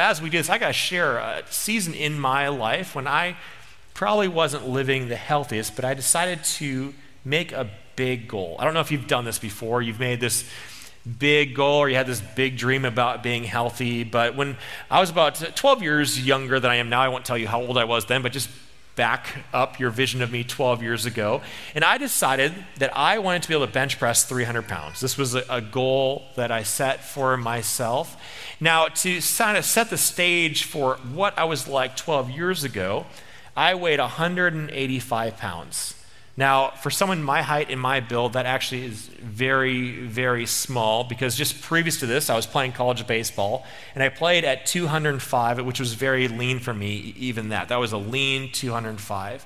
As we do this, I gotta share a season in my life when I probably wasn't living the healthiest, but I decided to make a big goal. I don't know if you've done this before. You've made this big goal or you had this big dream about being healthy, but when I was about 12 years younger than I am now, I won't tell you how old I was then, but just back up your vision of me 12 years ago, and I decided that I wanted to be able to bench press 300 pounds. This was a goal that I set for myself. Now, to kind of set the stage for what I was like 12 years ago, I weighed 185 pounds. Now, for someone my height and my build, that actually is very, very small, because just previous to this, I was playing college baseball, and I played at 205, which was very lean for me, even that. That was a lean 205.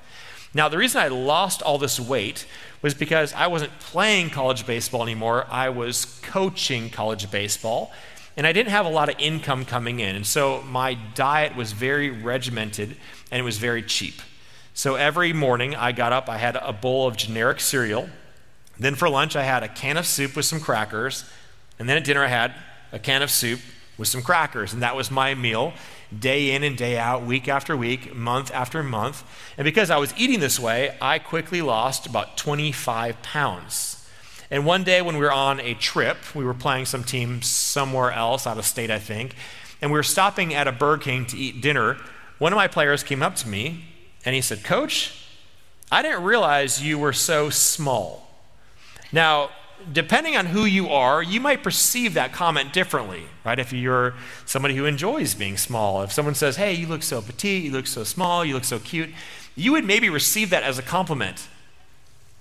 Now, the reason I lost all this weight was because I wasn't playing college baseball anymore. I was coaching college baseball, and I didn't have a lot of income coming in, and so my diet was very regimented, and it was very cheap. So every morning I got up, I had a bowl of generic cereal. Then for lunch I had a can of soup with some crackers. And then at dinner I had a can of soup with some crackers. And that was my meal, day in and day out, week after week, month after month. And because I was eating this way, I quickly lost about 25 pounds. And one day when we were on a trip, we were playing some team somewhere else, out of state I think, and we were stopping at a Burger King to eat dinner. One of my players came up to me and he said, "Coach, I didn't realize you were so small." Now, depending on who you are, you might perceive that comment differently, right? If you're somebody who enjoys being small, if someone says, "Hey, you look so petite, you look so small, you look so cute," you would maybe receive that as a compliment.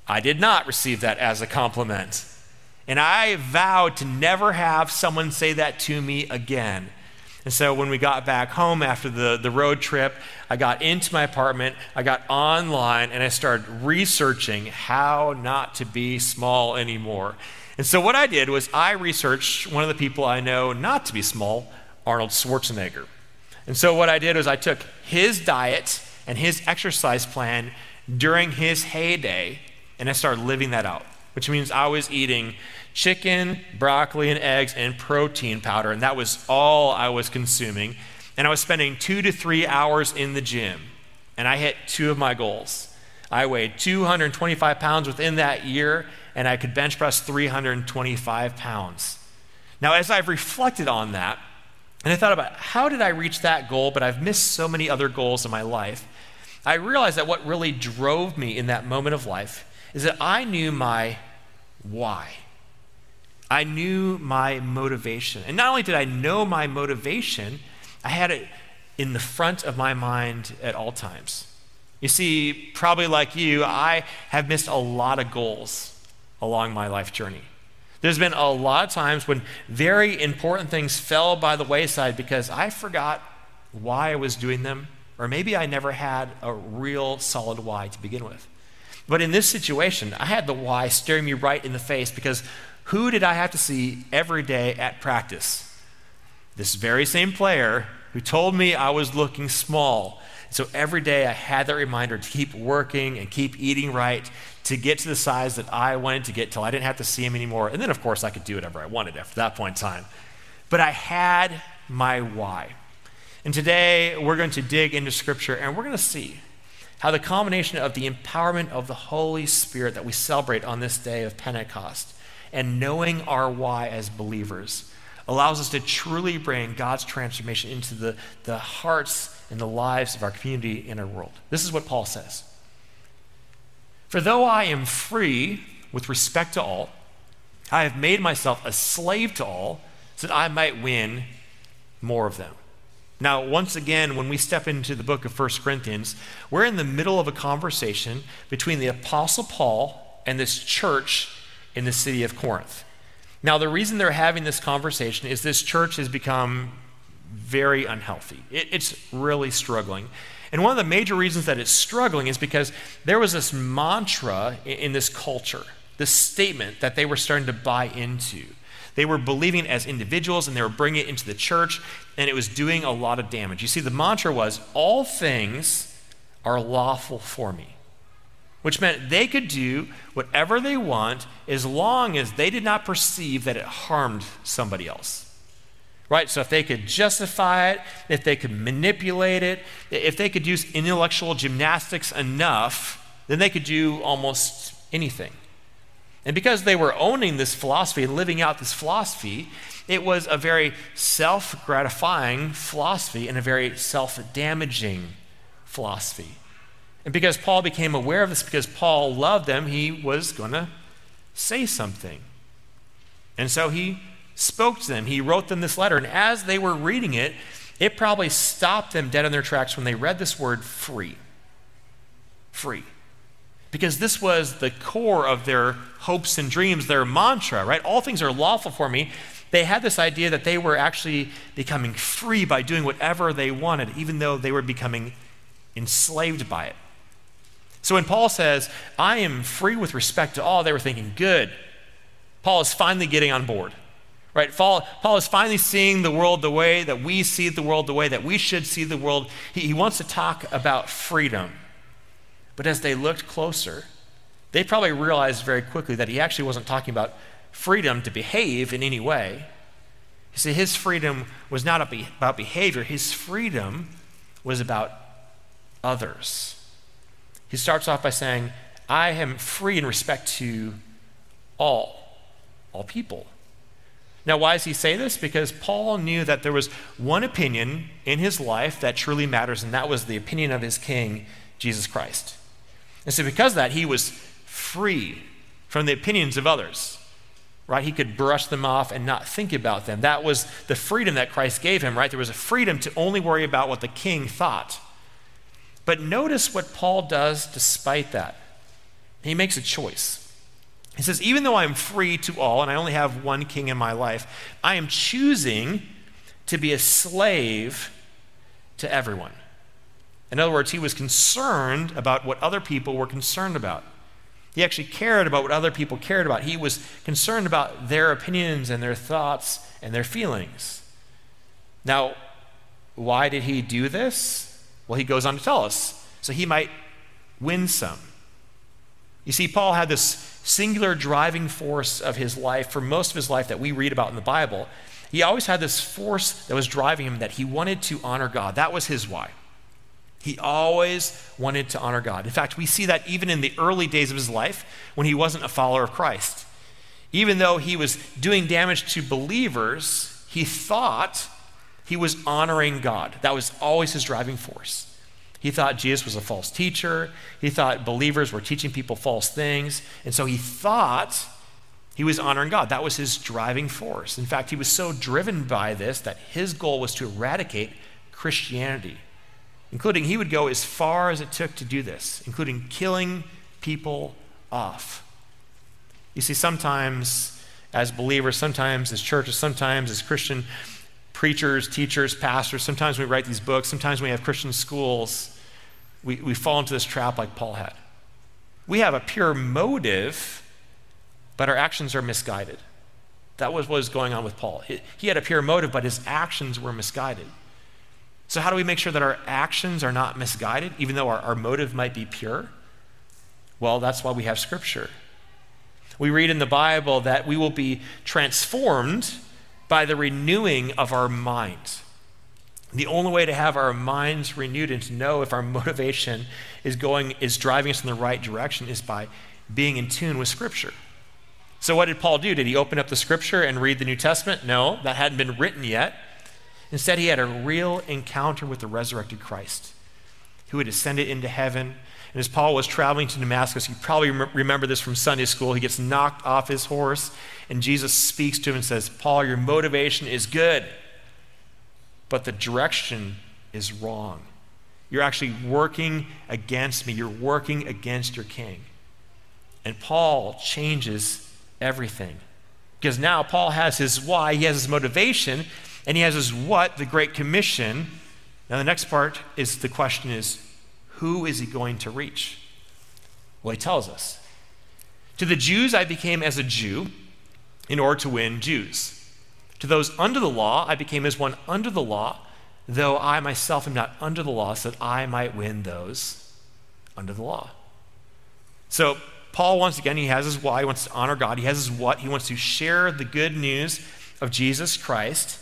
I did not receive that as a compliment. And I vowed to never have someone say that to me again. And so when we got back home after the road trip, I got into my apartment, I got online, and I started researching how not to be small anymore. And so what I did was I researched one of the people I know not to be small, Arnold Schwarzenegger. And so what I did was I took his diet and his exercise plan during his heyday, and I started living that out, which means I was eating chicken, broccoli, and eggs, and protein powder, and that was all I was consuming. And I was spending 2 to 3 hours in the gym, and I hit two of my goals. I weighed 225 pounds within that year, and I could bench press 325 pounds. Now, as I've reflected on that, and I thought about how did I reach that goal, but I've missed so many other goals in my life, I realized that what really drove me in that moment of life is that I knew my why. I knew my motivation. And not only did I know my motivation, I had it in the front of my mind at all times. You see, probably like you, I have missed a lot of goals along my life journey. There's been a lot of times when very important things fell by the wayside because I forgot why I was doing them, or maybe I never had a real solid why to begin with. But in this situation, I had the why staring me right in the face, because who did I have to see every day at practice? This very same player who told me I was looking small. So every day I had that reminder to keep working and keep eating right to get to the size that I wanted to get till I didn't have to see him anymore. And then of course I could do whatever I wanted after that point in time. But I had my why. And today we're going to dig into Scripture and we're going to see how the combination of the empowerment of the Holy Spirit that we celebrate on this day of Pentecost and knowing our why as believers allows us to truly bring God's transformation into the hearts and the lives of our community and our world. This is what Paul says. "For though I am free with respect to all, I have made myself a slave to all so that I might win more of them." Now, once again, when we step into the book of 1 Corinthians, we're in the middle of a conversation between the Apostle Paul and this church in the city of Corinth. Now, the reason they're having this conversation is this church has become very unhealthy. It's really struggling. And one of the major reasons that it's struggling is because there was this mantra in this culture, this statement that they were starting to buy into. They were believing as individuals and they were bringing it into the church, and it was doing a lot of damage. You see, the mantra was, "All things are lawful for me," which meant they could do whatever they want as long as they did not perceive that it harmed somebody else. right? So if they could justify it, if they could manipulate it, if they could use intellectual gymnastics enough, then they could do almost anything. And because they were owning this philosophy and living out this philosophy, it was a very self-gratifying philosophy and a very self-damaging philosophy. And because Paul became aware of this, because Paul loved them, he was going to say something. And so he spoke to them. He wrote them this letter. And as they were reading it, it probably stopped them dead in their tracks when they read this word free. Free. Because this was the core of their hopes and dreams, their mantra, right? All things are lawful for me. They had this idea that they were actually becoming free by doing whatever they wanted, even though they were becoming enslaved by it. So when Paul says, I am free with respect to all, they were thinking, good. Paul is finally getting on board, right? Paul is finally seeing the world the way that we see the world, the way that we should see the world. He wants to talk about freedom. But as they looked closer, they probably realized very quickly that he actually wasn't talking about freedom to behave in any way. You see, his freedom was not about behavior. His freedom was about others. He starts off by saying, I am free in respect to all people. Now, why does he say this? Because Paul knew that there was one opinion in his life that truly matters, and that was the opinion of his king, Jesus Christ. And so because of that, he was free from the opinions of others, right? He could brush them off and not think about them. That was the freedom that Christ gave him, right? There was a freedom to only worry about what the king thought. But notice what Paul does despite that. He makes a choice. He says, even though I'm free to all and I only have one king in my life, I am choosing to be a slave to everyone. In other words, he was concerned about what other people were concerned about. He actually cared about what other people cared about. He was concerned about their opinions and their thoughts and their feelings. Now, why did he do this? Well, he goes on to tell us, so he might win some. You see, Paul had this singular driving force of his life, for most of his life that we read about in the Bible. He always had this force that was driving him, that he wanted to honor God. That was his why. He always wanted to honor God. In fact, we see that even in the early days of his life when he wasn't a follower of Christ. Even though he was doing damage to believers, he thought he was honoring God. That was always his driving force. He thought Jesus was a false teacher. He thought believers were teaching people false things. And so he thought he was honoring God. That was his driving force. In fact, he was so driven by this that his goal was to eradicate Christianity. Including, he would go as far as it took to do this, including killing people off. You see, sometimes as believers, sometimes as churches, sometimes as Christian preachers, teachers, pastors, sometimes we write these books, sometimes we have Christian schools, we fall into this trap like Paul had. We have a pure motive, but our actions are misguided. That was what was going on with Paul. He had a pure motive, but his actions were misguided. So how do we make sure that our actions are not misguided, even though our motive might be pure? Well, that's why we have Scripture. We read in the Bible that we will be transformed by the renewing of our minds. The only way to have our minds renewed and to know if our motivation is driving us in the right direction is by being in tune with Scripture. So what did Paul do? Did he open up the Scripture and read the New Testament? No, that hadn't been written yet. Instead, he had a real encounter with the resurrected Christ, who had ascended into heaven. And as Paul was traveling to Damascus, you probably remember this from Sunday school, he gets knocked off his horse, and Jesus speaks to him and says, Paul, your motivation is good, but the direction is wrong. You're actually working against me. You're working against your king. And Paul changes everything, because now Paul has his why, he has his motivation, and he has his what, the Great Commission. Now the next part is, the question is, who is he going to reach? Well, he tells us. To the Jews I became as a Jew in order to win Jews. To those under the law I became as one under the law, though I myself am not under the law, so that I might win those under the law. So Paul, once again, he has his why, he wants to honor God. He has his what, he wants to share the good news of Jesus Christ.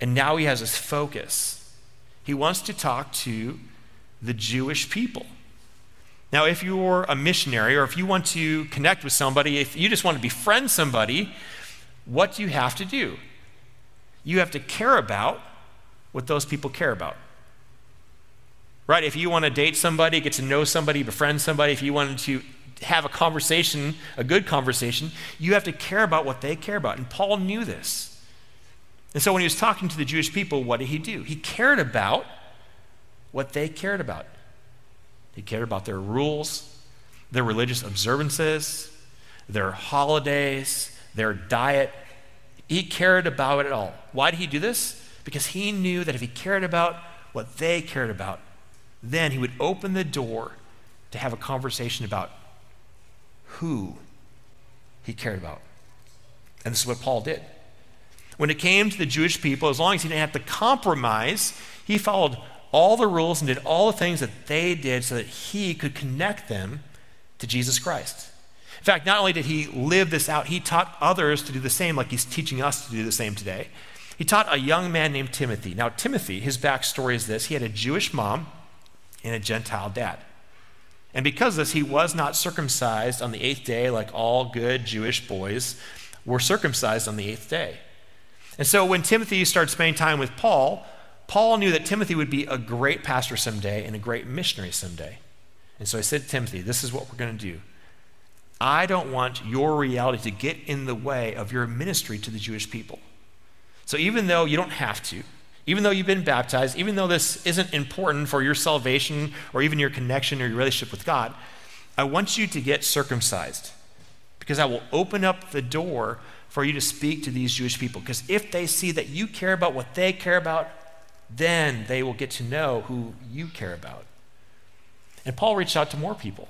And now he has his focus. He wants to talk to the Jewish people. Now, if you're a missionary or if you want to connect with somebody, if you just want to befriend somebody, what do you have to do? You have to care about what those people care about. Right? If you want to date somebody, get to know somebody, befriend somebody, if you wanted to have a conversation, a good conversation, you have to care about what they care about. And Paul knew this. And so when he was talking to the Jewish people, what did he do? He cared about what they cared about. He cared about their rules, their religious observances, their holidays, their diet. He cared about it all. Why did he do this? Because he knew that if he cared about what they cared about, then he would open the door to have a conversation about who he cared about. And this is what Paul did. When it came to the Jewish people, as long as he didn't have to compromise, he followed all the rules and did all the things that they did so that he could connect them to Jesus Christ. In fact, not only did he live this out, he taught others to do the same, like he's teaching us to do the same today. He taught a young man named Timothy. Now, Timothy, his backstory is this. He had a Jewish mom and a Gentile dad. And because of this, he was not circumcised on the 8th day, like all good Jewish boys were circumcised on the 8th day. And so when Timothy started spending time with Paul, Paul knew that Timothy would be a great pastor someday and a great missionary someday. And so he said to Timothy, this is what we're going to do. I don't want your reality to get in the way of your ministry to the Jewish people. So even though you don't have to, even though you've been baptized, even though this isn't important for your salvation or even your connection or your relationship with God, I want you to get circumcised because I will open up the door for you to speak to these Jewish people. Because if they see that you care about what they care about, then they will get to know who you care about. And Paul reached out to more people.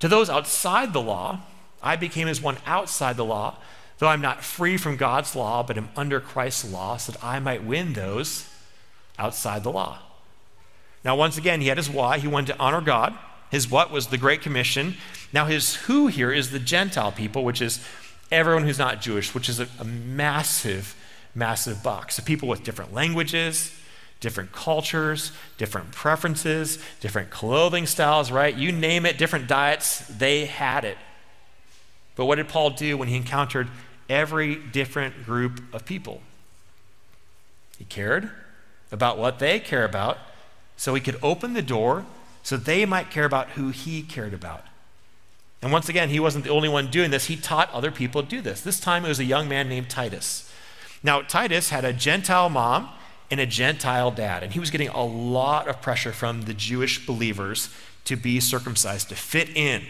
To those outside the law, I became as one outside the law, though I'm not free from God's law, but am under Christ's law, so that I might win those outside the law. Now, once again, he had his why. He wanted to honor God. His what was the Great Commission. Now, his who here is the Gentile people, which is everyone who's not Jewish, which is a massive, massive box. So people with different languages, different cultures, different preferences, different clothing styles, right? You name it, different diets, they had it. But what did Paul do when he encountered every different group of people? He cared about what they care about so he could open the door so they might care about who he cared about. And once again, he wasn't the only one doing this. He taught other people to do this. This time it was a young man named Titus. Now, Titus had a Gentile mom and a Gentile dad, and he was getting a lot of pressure from the Jewish believers to be circumcised, to fit in,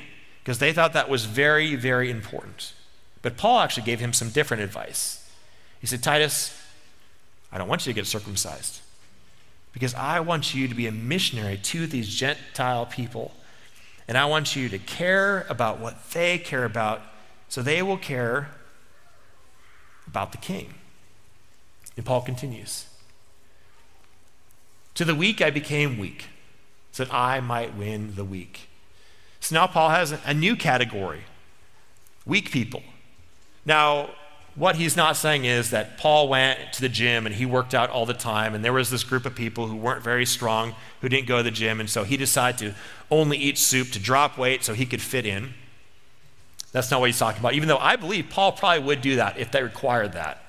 because they thought that was very, very important. But Paul actually gave him some different advice. He said, Titus, I don't want you to get circumcised because I want you to be a missionary to these Gentile people, and I want you to care about what they care about so they will care about the King. And Paul continues, to the weak I became weak so that I might win the weak. So now Paul has a new category, weak people. Now, what he's not saying is that Paul went to the gym and he worked out all the time, and there was this group of people who weren't very strong, who didn't go to the gym, and so he decided to only eat soup to drop weight so he could fit in. That's not what he's talking about, even though I believe Paul probably would do that if they required that.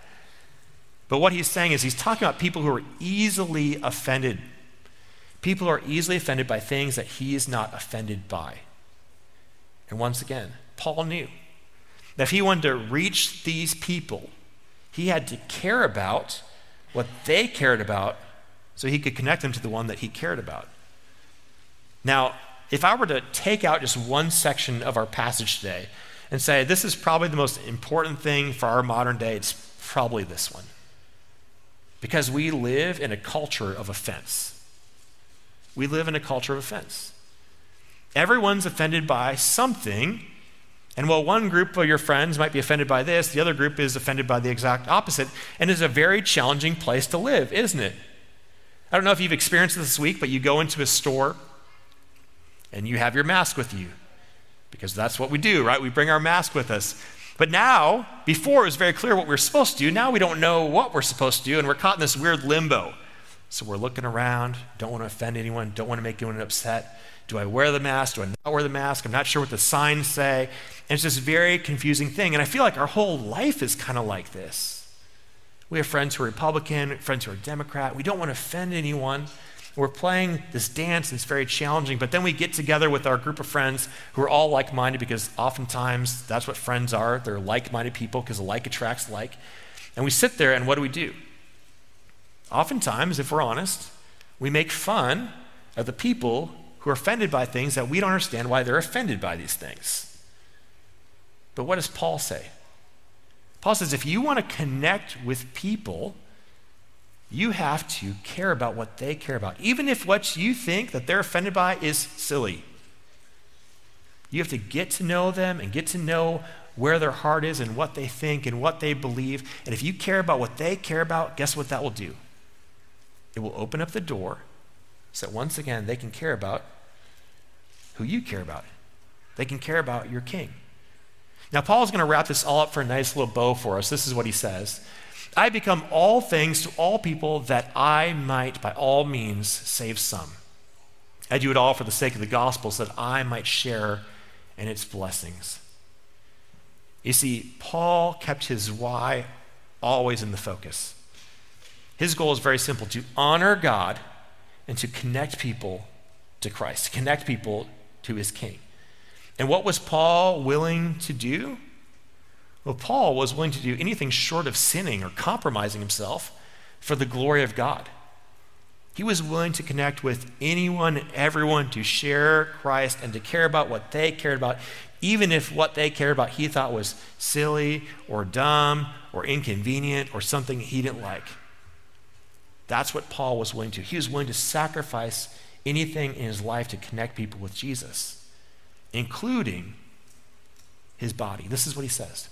But what he's saying is he's talking about people who are easily offended. People who are easily offended by things that he is not offended by. And once again, Paul knew that if he wanted to reach these people, he had to care about what they cared about so he could connect them to the one that he cared about. Now, if I were to take out just one section of our passage today and say, this is probably the most important thing for our modern day, it's probably this one. Because we live in a culture of offense. We live in a culture of offense. Everyone's offended by something, and while one group of your friends might be offended by this, the other group is offended by the exact opposite, and it's a very challenging place to live, isn't it? I don't know if you've experienced this week, but you go into a store and you have your mask with you, because that's what we do, right? We bring our mask with us. But now, before it was very clear what we were supposed to do, now we don't know what we're supposed to do, and we're caught in this weird limbo. So we're looking around, don't want to offend anyone, don't want to make anyone upset. Do I wear the mask? Do I not wear the mask? I'm not sure what the signs say. And it's just a very confusing thing. And I feel like our whole life is kind of like this. We have friends who are Republican, friends who are Democrat. We don't want to offend anyone. We're playing this dance, and it's very challenging. But then we get together with our group of friends who are all like-minded, because oftentimes that's what friends are. They're like-minded people, because like attracts like. And we sit there, and what do? Oftentimes, if we're honest, we make fun of the people who are offended by things that we don't understand why they're offended by these things. But what does Paul say? Paul says, if you want to connect with people, you have to care about what they care about. Even if what you think that they're offended by is silly. You have to get to know them and get to know where their heart is and what they think and what they believe. And if you care about what they care about, guess what that will do? It will open up the door so that once again, they can care about who you care about. They can care about your king. Now, Paul's going to wrap this all up for a nice little bow for us. This is what he says. I become all things to all people that I might by all means save some. I do it all for the sake of the gospel so that I might share in its blessings. You see, Paul kept his why always in the focus. His goal is very simple, to honor God and to connect people to Christ, connect people to his king. And what was Paul willing to do? Well, Paul was willing to do anything short of sinning or compromising himself for the glory of God. He was willing to connect with anyone and everyone to share Christ and to care about what they cared about, even if what they cared about he thought was silly or dumb or inconvenient or something he didn't like. That's what Paul was willing to. He was willing to sacrifice anything in his life to connect people with Jesus, including his body. This is what he says.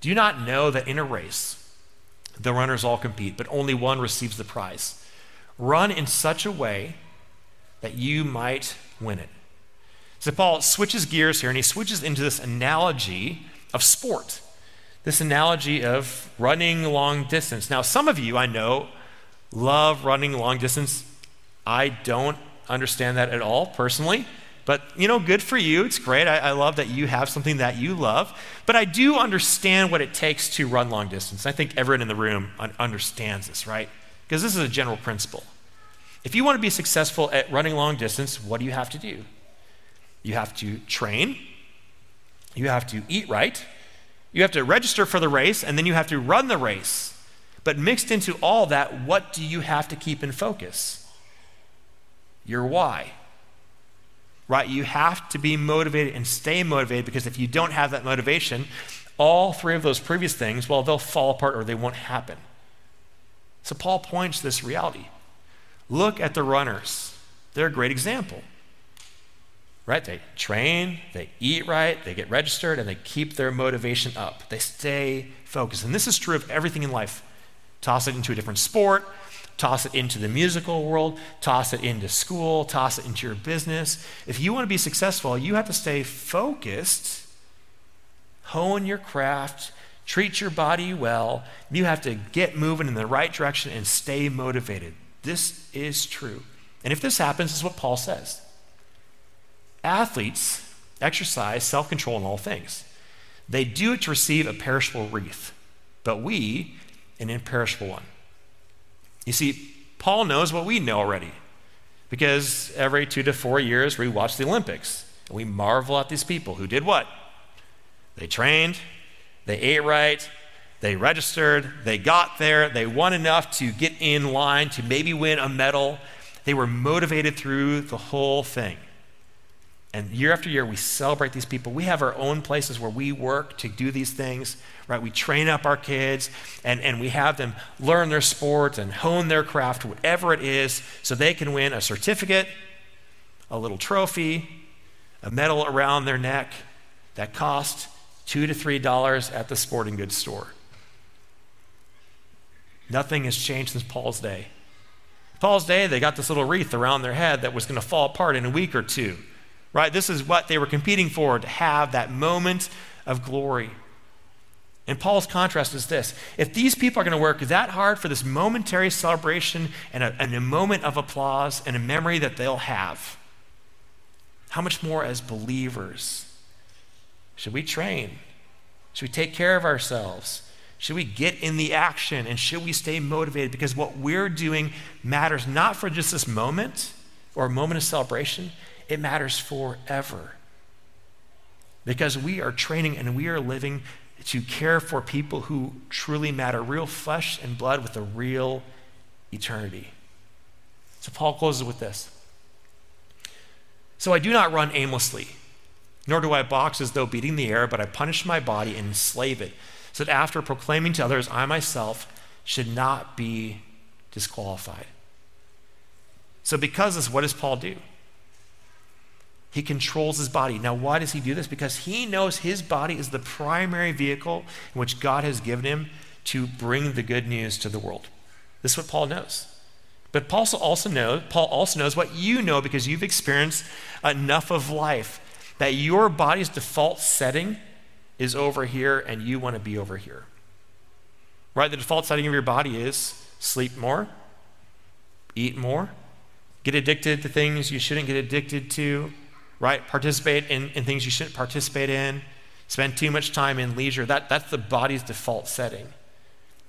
Do you not know that in a race, the runners all compete, but only one receives the prize? Run in such a way that you might win it. So Paul switches gears here, and he switches into this analogy of sport. This analogy of running long distance. Now, some of you, I know, love running long distance. I don't understand that at all, personally. But, good for you. It's great. I love that you have something that you love. But I do understand what it takes to run long distance. I think everyone in the room understands this, right? Because this is a general principle. If you want to be successful at running long distance, what do you have to do? You have to train. You have to eat right. You have to register for the race, and then you have to run the race. But mixed into all that, what do you have to keep in focus? Your why, right? You have to be motivated and stay motivated, because if you don't have that motivation, all three of those previous things, well, they'll fall apart or they won't happen. So Paul points to this reality. Look at the runners. They're a great example. Right? They train, they eat right, they get registered, and they keep their motivation up. They stay focused. And this is true of everything in life. Toss it into a different sport, toss it into the musical world, toss it into school, toss it into your business. If you want to be successful, you have to stay focused, hone your craft, treat your body well. You have to get moving in the right direction and stay motivated. This is true. And if this happens, this is what Paul says. Athletes exercise self-control in all things. They do it to receive a perishable wreath, but we, an imperishable one. You see, Paul knows what we know already, because every 2 to 4 years we watch the Olympics and we marvel at these people who did what? They trained, they ate right, they registered, they got there, they won enough to get in line to maybe win a medal. They were motivated through the whole thing. And year after year, we celebrate these people. We have our own places where we work to do these things, right? We train up our kids, and we have them learn their sport and hone their craft, whatever it is, so they can win a certificate, a little trophy, a medal around their neck that costs $2 to $3 at the sporting goods store. Nothing has changed since Paul's day. Paul's day, they got this little wreath around their head that was going to fall apart in a week or two. Right? This is what they were competing for, to have that moment of glory. And Paul's contrast is this: if these people are going to work that hard for this momentary celebration and a moment of applause and a memory that they'll have, how much more as believers should we train? Should we take care of ourselves? Should we get in the action? And should we stay motivated? Because what we're doing matters not for just this moment or a moment of celebration, it matters forever. Because we are training and we are living to care for people who truly matter, real flesh and blood with a real eternity. So Paul closes with this. So I do not run aimlessly, nor do I box as though beating the air, but I punish my body and enslave it, so that after proclaiming to others, I myself should not be disqualified. So because of this, what does Paul do? He controls his body. Now, why does he do this? Because he knows his body is the primary vehicle in which God has given him to bring the good news to the world. This is what Paul knows. But Paul also knows what you know, because you've experienced enough of life that your body's default setting is over here and you want to be over here. Right? The default setting of your body is sleep more, eat more, get addicted to things you shouldn't get addicted to, right? Participate in things you shouldn't participate in, spend too much time in leisure. That's the body's default setting.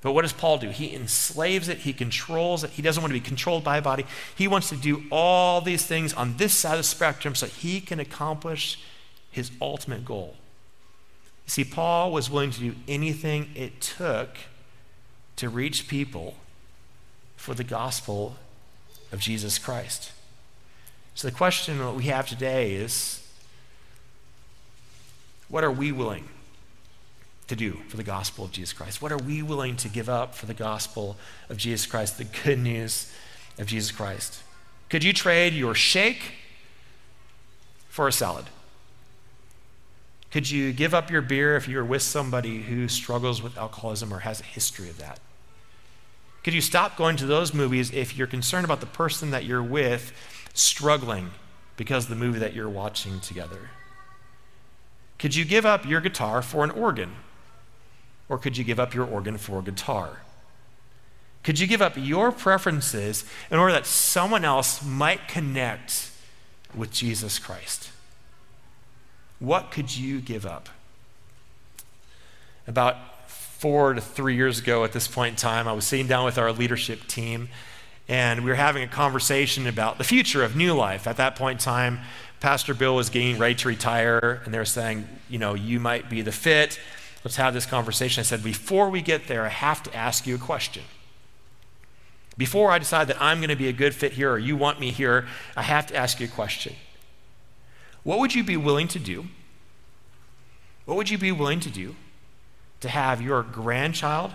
But what does Paul do? He enslaves it, he controls it. He doesn't want to be controlled by a body. He wants to do all these things on this side of the spectrum so he can accomplish his ultimate goal. You see, Paul was willing to do anything it took to reach people for the gospel of Jesus Christ. So the question that we have today is, what are we willing to do for the gospel of Jesus Christ? What are we willing to give up for the gospel of Jesus Christ, the good news of Jesus Christ? Could you trade your shake for a salad? Could you give up your beer if you're with somebody who struggles with alcoholism or has a history of that? Could you stop going to those movies if you're concerned about the person that you're with struggling because of the movie that you're watching together? Could you give up your guitar for an organ? Or could you give up your organ for a guitar? Could you give up your preferences in order that someone else might connect with Jesus Christ? What could you give up? About 4 to 3 years ago at this point in time, I was sitting down with our leadership team and we were having a conversation about the future of New Life. At that point in time, Pastor Bill was getting ready to retire and they were saying, you might be the fit. Let's have this conversation. I said, before we get there, I have to ask you a question. Before I decide that I'm going to be a good fit here or you want me here, I have to ask you a question. What would you be willing to do? What would you be willing to do to have your grandchild,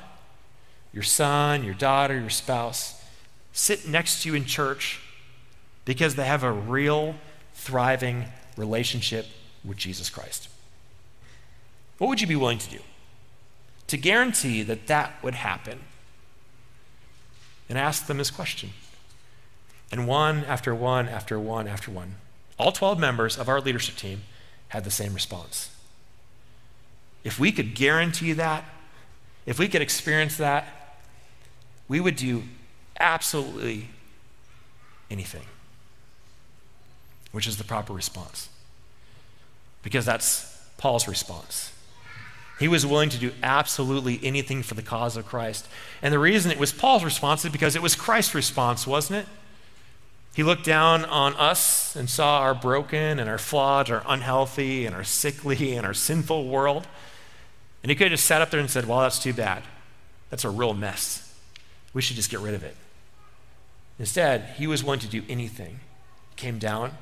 your son, your daughter, your spouse sit next to you in church because they have a real, thriving relationship with Jesus Christ? What would you be willing to do to guarantee that that would happen? And ask them this question. And one after one after one after one, all 12 members of our leadership team had the same response. If we could guarantee that, if we could experience that, we would do absolutely anything, which is the proper response, because that's Paul's response. He was willing to do absolutely anything for the cause of Christ. And the reason it was Paul's response is because it was Christ's response, wasn't it? He looked down on us and saw our broken and our flawed, our unhealthy and our sickly and our sinful world. And he could have just sat up there and said, well, that's too bad. That's a real mess. We should just get rid of it. Instead, he was willing to do anything. He came down,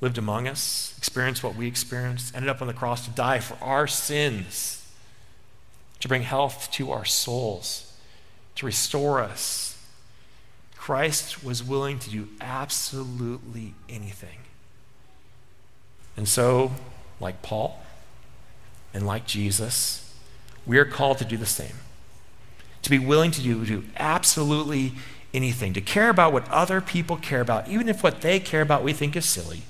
lived among us, experienced what we experienced, ended up on the cross to die for our sins, to bring health to our souls, to restore us. Christ was willing to do absolutely anything. And so, like Paul and like Jesus, we are called to do the same, to be willing to do absolutely anything, to care about what other people care about, even if what they care about we think is silly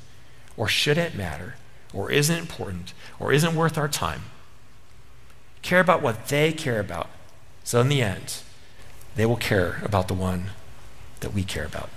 or shouldn't matter or isn't important or isn't worth our time. Care about what they care about. So in the end, they will care about the one that we care about.